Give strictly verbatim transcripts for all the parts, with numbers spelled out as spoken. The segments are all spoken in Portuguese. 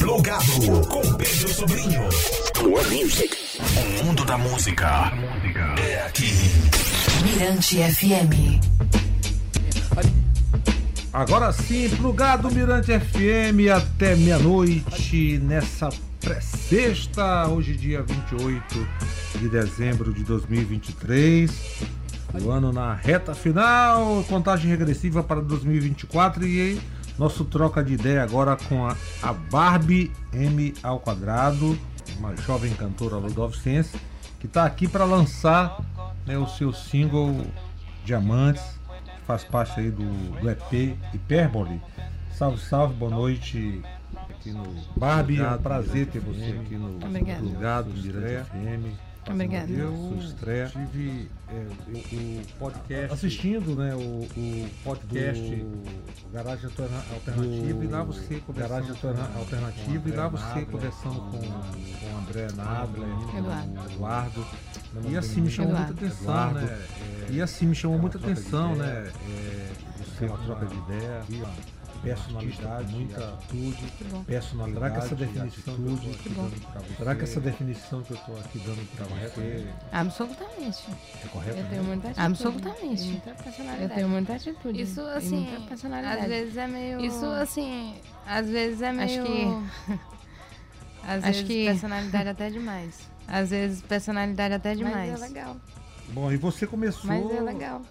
Plugado com Pedro Sobrinho. O mundo da música é aqui. Mirante F M. Agora sim, Plugado Mirante F M até meia-noite nessa pré-sexta, hoje dia vinte e oito de dezembro de dois mil e vinte e três. O ano na reta final, contagem regressiva para dois mil e vinte e quatro e nosso troca de ideia agora com a, a Barb M dois, uma jovem cantora ludovicense que está aqui para lançar, né, o seu single Diamantes, que faz parte aí do, do E P Hipérbole. Salve, salve, boa noite aqui no Barb, é um prazer ter você aqui no Plugado Mirante F M. Obrigada. Eu estive o podcast assistindo, né, o, o podcast do Garagem Alternativa, do, e lá você Garagem Alternativa e lá você conversando com o André Nabla, Eduardo. Eduardo. E assim me chamou muita atenção, né? E assim me chamou muita atenção, né? Você é uma troca de ideia. Personalidade, muita atitude, personalidade. Será que essa definição, atitude, que você, será que essa definição que eu estou aqui dando para você? Absolutamente. É correto? Eu tenho muita atitude. Absolutamente. Muita personalidade. Eu tenho muita atitude. Isso assim, às vezes é meio. Isso assim, às vezes é meio. Acho que. Às vezes que... personalidade até demais. Às vezes personalidade até demais. Mas é legal. Bom, e você começou. Mas é legal.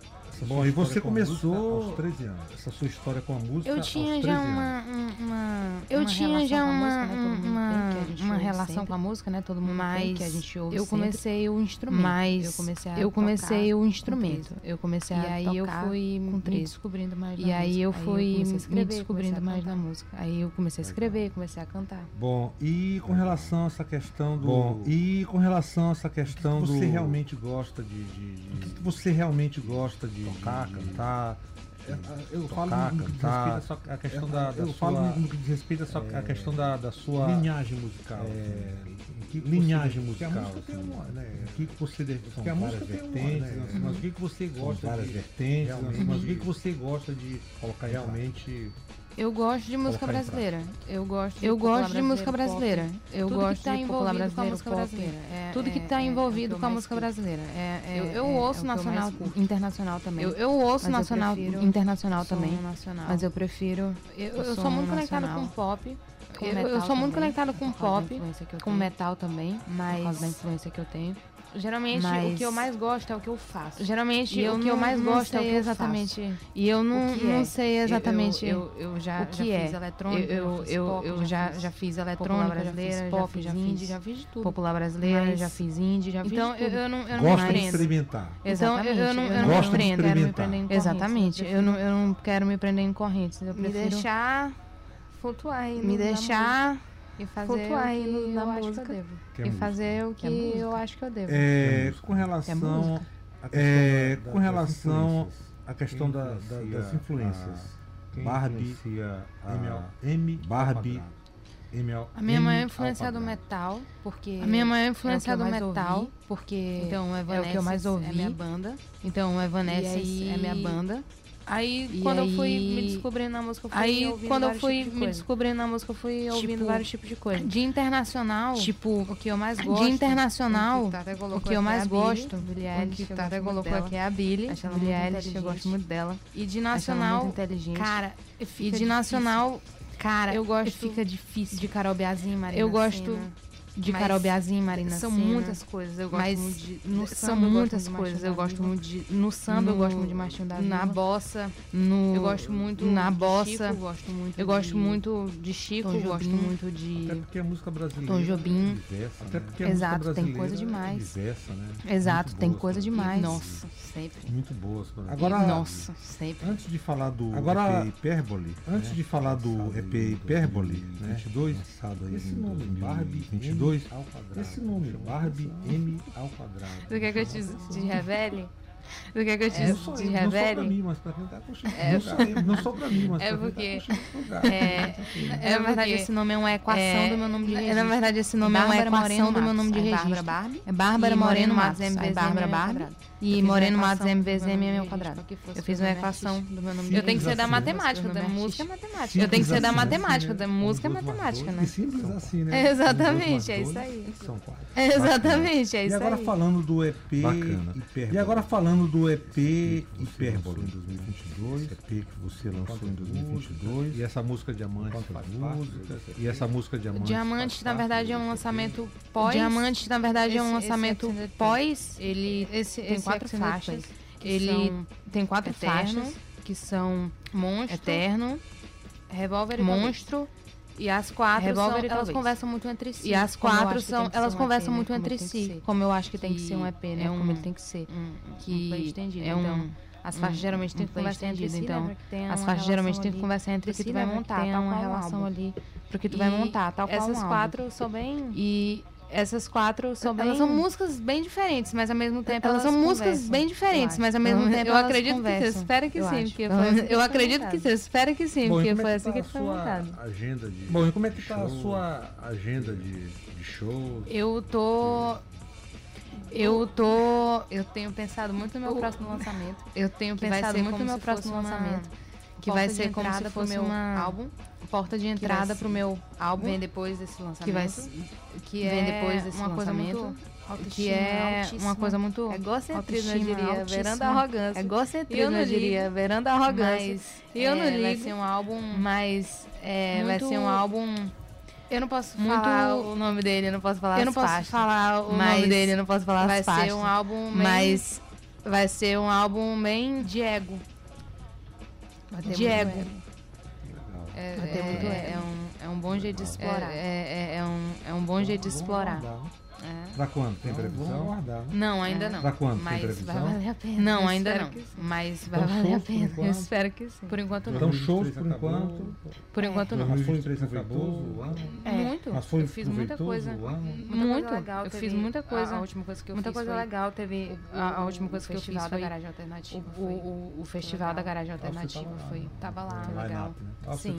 Bom, e você começou aos treze anos, essa sua história com a música. Eu tinha já uma, uma, eu tinha já uma uma relação com a música, né? Todo mundo mais que a gente ouve. Eu comecei o instrumento, mas eu comecei a eu comecei o instrumento. Eu comecei a aí eu fui me descobrindo mais. E aí eu fui me descobrindo mais na música. Aí eu comecei a escrever, comecei a cantar. Bom, e com relação a essa questão do Bom, e com relação a essa questão do você realmente gosta de de que você realmente gosta de tocar, cantar, eu falo no que diz respeito à questão da eu falo no que diz respeito à questão da da sua linhagem musical, é, que linhagem musical, que a música tem uma, né? Que que você deve que a música tem uma, né? Mas o que que você gosta de várias vertentes, mas o que que você gosta de colocar realmente? Eu gosto de música brasileira. Eu gosto. Eu gosto de música brasileira. Eu gosto de popular brasileiro, pop. Tudo que está envolvido com a música brasileira. Eu ouço nacional, internacional também. Eu ouço nacional, internacional também. Mas eu prefiro. Eu sou muito conectada com pop. Eu sou muito conectada com pop, com metal também, por causa da influência que eu tenho. Geralmente, mas o que eu mais gosto é o que eu faço. Geralmente, eu o que não, eu mais gosto é o que eu exatamente. Faço. E eu não, não é. sei exatamente eu, eu, eu já, o que já é. Fiz eletrônica, eu, eu, pop, eu já, já fiz eletrônica, brasileira, já fiz pop, já fiz indie, já fiz de tudo. Popular brasileira, mas... já fiz indie, já fiz então, tudo. Então, eu não, eu não gosto me prendo. De experimentar. Exatamente. Então, eu não, eu não gosto me prendo. De experimentar. Exatamente. Eu não, eu não quero me prender em correntes. Eu prefiro me deixar flutuar aí. Me deixar... E fazer aí na música e fazer o que eu acho que eu devo. É, com relação é, com relação à questão da, da, das influências. Barbie, M, Barbie, a minha mãe é influenciada do metal, porque a minha mãe é influenciada do metal, porque então é o que eu mais ouvi, é minha banda. Então Evanescence é minha banda. Aí e quando aí... eu fui me descobrindo na música, eu fui aí, ouvindo quando vários eu fui tipos de me coisa. descobrindo na música, eu fui tipo, ouvindo vários tipos de coisa. De internacional, tipo, o que eu mais gosto. De internacional, o, o que eu mais gosto, o que Tata colocou aqui é a Billie, acho ela Billie muito Alice, eu gosto muito dela. E de nacional, cara, e de difícil. nacional, cara, eu gosto fica difícil de Carol Biazin, Marina. Eu gosto de mas Carol Biazin, Marina São Sena, muitas coisas, eu gosto mas muito de... No samba, são muitas coisas, eu gosto muito de... No samba, eu gosto muito de Martinho da Vila. Na bossa, no, eu gosto muito na bossa, gosto muito eu gosto muito de Chico, eu gosto muito de... Até porque a música brasileira... Tom Jobim. Diversa, né? Até porque a Exato, tem coisa demais. Diversa, né? Exato, muito tem boas, coisa demais. Nossa, sempre. Muito boas. Agora, nossa, sempre. Antes de falar do Agora, E P Hipérbole, né? Antes de falar do E P Hipérbole, né? vinte e dois, esse nome, Barbie vinte e dois, ao quadrado. Esse nome, Barbie M ao quadrado. Tu quer que eu te, te revele? Tu quer que eu te, é, te, te eu, revele? Não só pra mim, mas pra quem tá curtindo. É, não, só, não só pra mim, mas é porque, pra quem tá curtindo. É, é, é, na verdade, esse nome é uma equação é, do meu nome de registro. Na verdade, esse nome Bárbara é uma equação Moreno do meu nome Matos, de registro. É Bárbara Moreno Matos. É Bárbara Moreno Matos. É Bárbara Bárbara. E Moreno Matos M V Z M é meu quadrado. Eu fiz uma equação do meu nome. Eu tenho que ser da matemática, da música é matemática. Eu tenho que ser da matemática, da música é matemática, né? Simples assim, né? Exatamente, é isso aí. São quatro. Exatamente, é isso aí. E agora falando do E P Hipérbole. E agora falando do E P Hipérbole em dois mil e vinte e dois, E P que você lançou em dois mil e vinte e dois. E essa música Diamantes faz parte. E essa música Diamantes. Diamantes, na verdade, é um lançamento pós. Diamantes, na verdade, é um lançamento pós. Ele tem quatro faixas. Ele tem quatro faixas que são Monstro, Eterno, Revólver, Monstro. E as quatro Revolver são, elas conversam muito entre si. E as quatro são, elas um conversam E P, muito né? entre como si. Como eu acho que tem que, que ser um E P, né? É um, como ele tem que ser. Um, um, que um estendido, é um, então, as faixas um, geralmente um têm que conversar entre si, então. As faixas geralmente têm que conversar entre si, que tu vai montar, tem uma relação ali. Porque tu vai montar, tal qual um álbum. Essas quatro são bem... E essas quatro são bem... Elas são músicas bem diferentes, mas ao mesmo tempo elas, elas são músicas bem diferentes, mas ao mesmo tempo eu acredito conversam. que você espera que eu sim, que eu, eu acredito que você espera que sim, porque foi assim que foi montado. Bom, e como é que está a sua agenda de, de show? Eu tô... Eu tô... Eu tenho pensado muito no meu próximo lançamento. Eu tenho pensado muito no meu próximo lançamento. Que vai ser como se fosse meu álbum. Porta de entrada pro meu álbum. Vem depois desse lançamento. Que vai que é vem depois desse uma lançamento. Coisa muito que é altíssima. Uma coisa muito... É egocentrismo, eu diria. Altíssima. Veranda arrogância. É egocentrismo, eu, eu diria. Veranda arrogância. Mas, eu é, não ligo. Vai ser um álbum... Mas é, muito... vai ser um álbum... Eu não posso muito... falar o nome dele, eu não posso falar eu não as faixas. Eu não posso falar o nome dele, eu não posso falar as faixas. Vai ser um álbum bem... Mas vai ser um álbum bem de ego. De ego. É, é, é, um, é um bom jeito de explorar. É, é, é, um, é um bom jeito de explorar. É. Pra quando? Tem previsão? Não, ainda não. Pra quando? Mas tem previsão? Vai valer a pena. Não, ainda não. Mas vai então, valer a pena. Eu espero que sim. Por enquanto não. Então shows por enquanto? Por enquanto não. Mas foi o ano? É. Muito. Mas foi eu fiz muita coisa. Muito. Eu fiz muita coisa. A última coisa que eu muita fiz coisa foi legal. Teve a última coisa que eu fiz foi o festival da Garagem Alternativa. O festival da Garagem Alternativa foi. Tava lá, legal. Sim.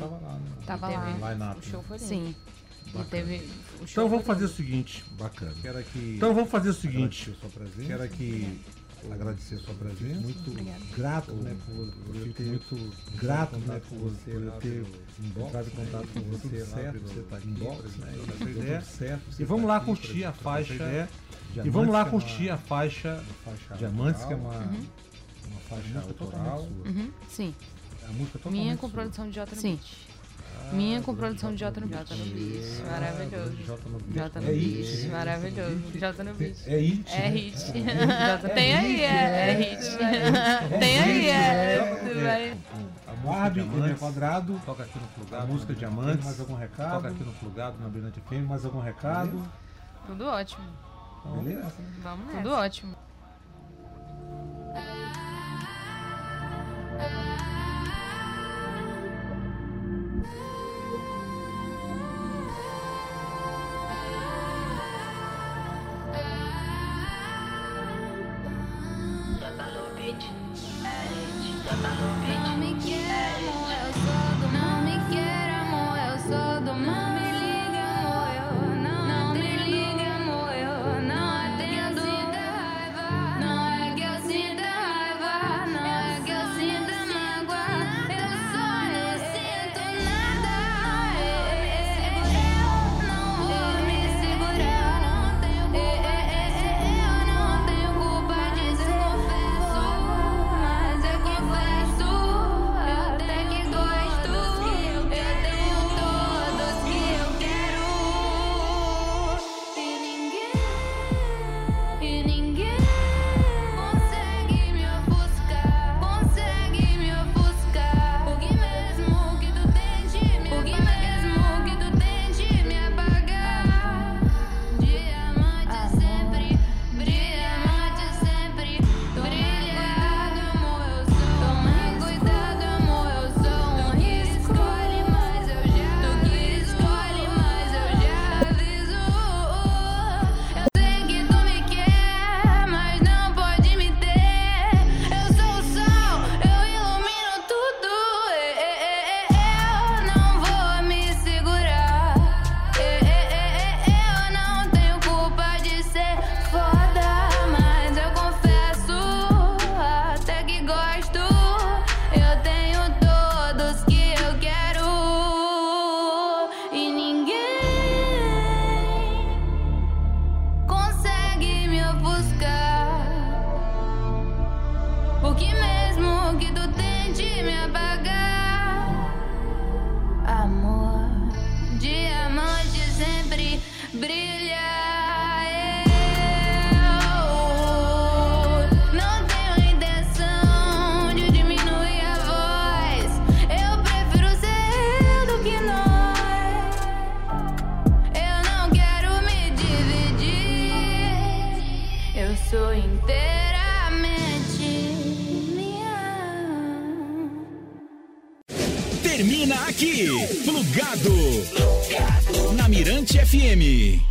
Tava lá. O show foi lindo. Sim. Teve o show então vamos fazer o seguinte, bacana. Quero que então vamos fazer o seguinte. Quero que agradecer a sua presença. Muito grato, né, por eu ter muito grato, né, por você por eu ter entrado em contato com você, certo? Você tá aqui, certo? E vamos lá curtir a faixa. E vamos lá curtir a faixa Diamantes, que é uma uma faixa autoral. Sim. A música toda minha com produção de Jota no Bicho. Minha com produção de Jota no Bicho. Maravilhoso. Jota no Bicho. Maravilhoso. Jota no Bicho. É hit. É hit. Tem aí, é hit. Tem aí, é. A Barb M dois quadrado. Toca aqui no Plugado. A música Diamantes. Mais algum recado? Toca aqui no Plugado, na Mirante F M. Mais algum recado? Tudo ótimo. Beleza? Vamos nessa. Tudo ótimo. sou inteiramente minha. Termina aqui, Plugado, Plugado na Mirante F M.